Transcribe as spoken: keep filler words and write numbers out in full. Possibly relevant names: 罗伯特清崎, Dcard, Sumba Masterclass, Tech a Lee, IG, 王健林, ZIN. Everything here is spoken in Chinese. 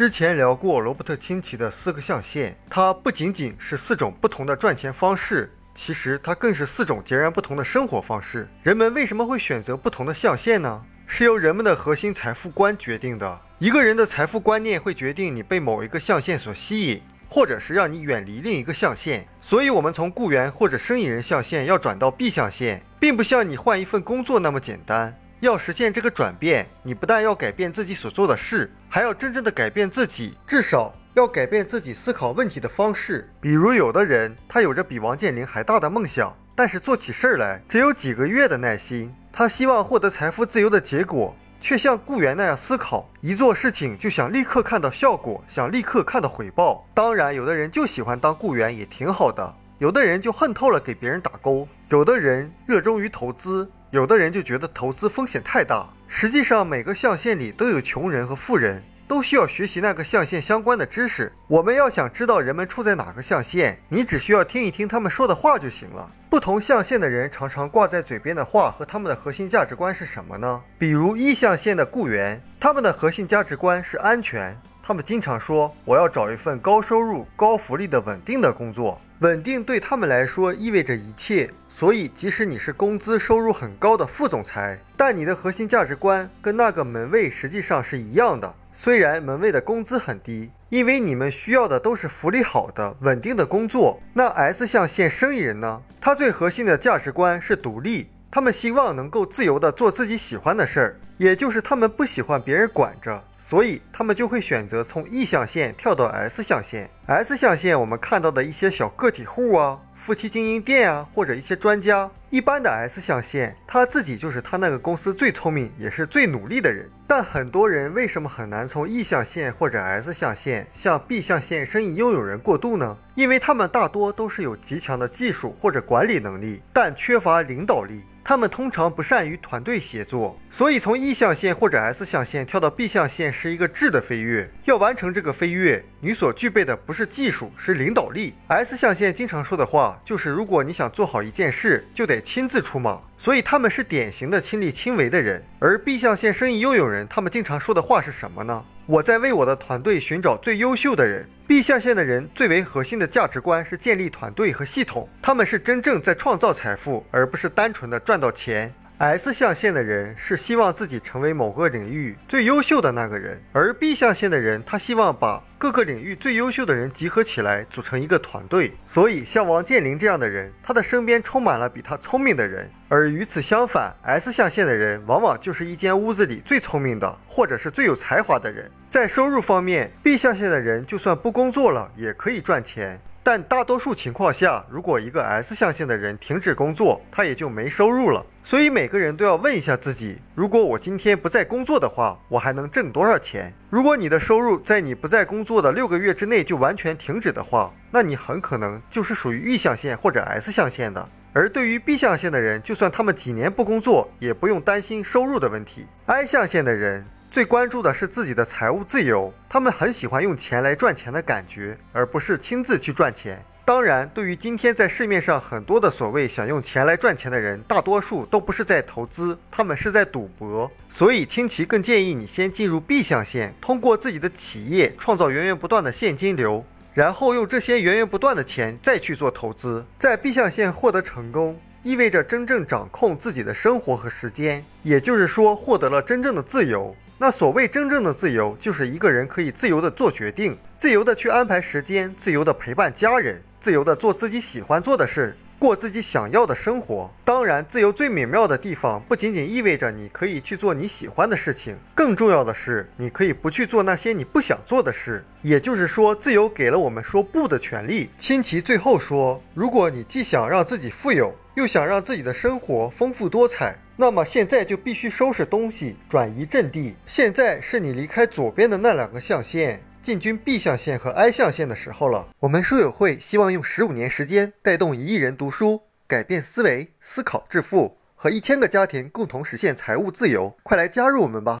之前聊过罗伯特清崎的四个象限，它不仅仅是四种不同的赚钱方式，其实它更是四种截然不同的生活方式。人们为什么会选择不同的象限呢？是由人们的核心财富观决定的。一个人的财富观念会决定你被某一个象限所吸引，或者是让你远离另一个象限。所以我们从雇员或者生意人象限要转到 B 象限，并不像你换一份工作那么简单。要实现这个转变，你不但要改变自己所做的事，还要真正的改变自己，至少要改变自己思考问题的方式。比如有的人，他有着比王健林还大的梦想，但是做起事来只有几个月的耐心。他希望获得财富自由的结果，却像雇员那样思考，一做事情就想立刻看到效果，想立刻看到回报。当然，有的人就喜欢当雇员，也挺好的。有的人就恨透了给别人打工，有的人热衷于投资，有的人就觉得投资风险太大。实际上，每个象限里都有穷人和富人，都需要学习那个象限相关的知识。我们要想知道人们处在哪个象限，你只需要听一听他们说的话就行了。不同象限的人常常挂在嘴边的话和他们的核心价值观是什么呢？比如一象限的雇员，他们的核心价值观是安全。他们经常说，我要找一份高收入、高福利的稳定的工作。稳定对他们来说意味着一切，所以即使你是工资收入很高的副总裁，但你的核心价值观跟那个门卫实际上是一样的。虽然门卫的工资很低，因为你们需要的都是福利好的、稳定的工作。那 S 象限生意人呢？他最核心的价值观是独立，他们希望能够自由地做自己喜欢的事儿，也就是他们不喜欢别人管着，所以他们就会选择从 E 象限跳到 S 象限。S 象限我们看到的一些小个体户啊、夫妻经营店啊，或者一些专家。一般的 S 象限，他自己就是他那个公司最聪明也是最努力的人。但很多人为什么很难从 E 象限或者 S 象限向 B 象限生意拥有人过渡呢？因为他们大多都是有极强的技术或者管理能力，但缺乏领导力。他们通常不善于团队协作，所以从 E 象限或者 S 象限跳到 B 象限是一个质的飞跃。要完成这个飞跃，你所具备的不是技术，是领导力。S 象限经常说的话就是，如果你想做好一件事，就得亲自出马。所以他们是典型的亲力亲为的人。而 B 象限生意拥有人，他们经常说的话是什么呢？我在为我的团队寻找最优秀的人。B 象限的人最为核心的价值观是建立团队和系统，他们是真正在创造财富，而不是单纯的赚到钱。S 象限的人是希望自己成为某个领域最优秀的那个人，而 B 象限的人，他希望把各个领域最优秀的人集合起来，组成一个团队。所以像王健林这样的人，他的身边充满了比他聪明的人。而与此相反， S 象限的人往往就是一间屋子里最聪明的，或者是最有才华的人。在收入方面， B 象限的人就算不工作了也可以赚钱，但大多数情况下，如果一个 S 象限的人停止工作，他也就没收入了。所以每个人都要问一下自己，如果我今天不再工作的话，我还能挣多少钱？如果你的收入在你不再工作的六个月之内就完全停止的话，那你很可能就是属于 E 象限或者 S 象限的。而对于 B 象限的人，就算他们几年不工作，也不用担心收入的问题。I 象限的人最关注的是自己的财务自由，他们很喜欢用钱来赚钱的感觉，而不是亲自去赚钱。当然，对于今天在市面上很多的所谓想用钱来赚钱的人，大多数都不是在投资，他们是在赌博。所以清崎更建议你先进入 B 象限，通过自己的企业创造源源不断的现金流，然后用这些源源不断的钱再去做投资。在 B 象限获得成功，意味着真正掌控自己的生活和时间，也就是说获得了真正的自由。那所谓真正的自由，就是一个人可以自由的做决定，自由的去安排时间，自由的陪伴家人，自由的做自己喜欢做的事，过自己想要的生活。当然，自由最美妙的地方不仅仅意味着你可以去做你喜欢的事情，更重要的是你可以不去做那些你不想做的事。也就是说，自由给了我们说不的权利。清崎最后说，如果你既想让自己富有，又想让自己的生活丰富多彩，那么现在就必须收拾东西，转移阵地。现在是你离开左边的那两个象限，进军 B 象限和 I 象限的时候了。我们书友会希望用十五年时间，带动一亿人读书，改变思维，思考致富，和一千个家庭共同实现财务自由。快来加入我们吧！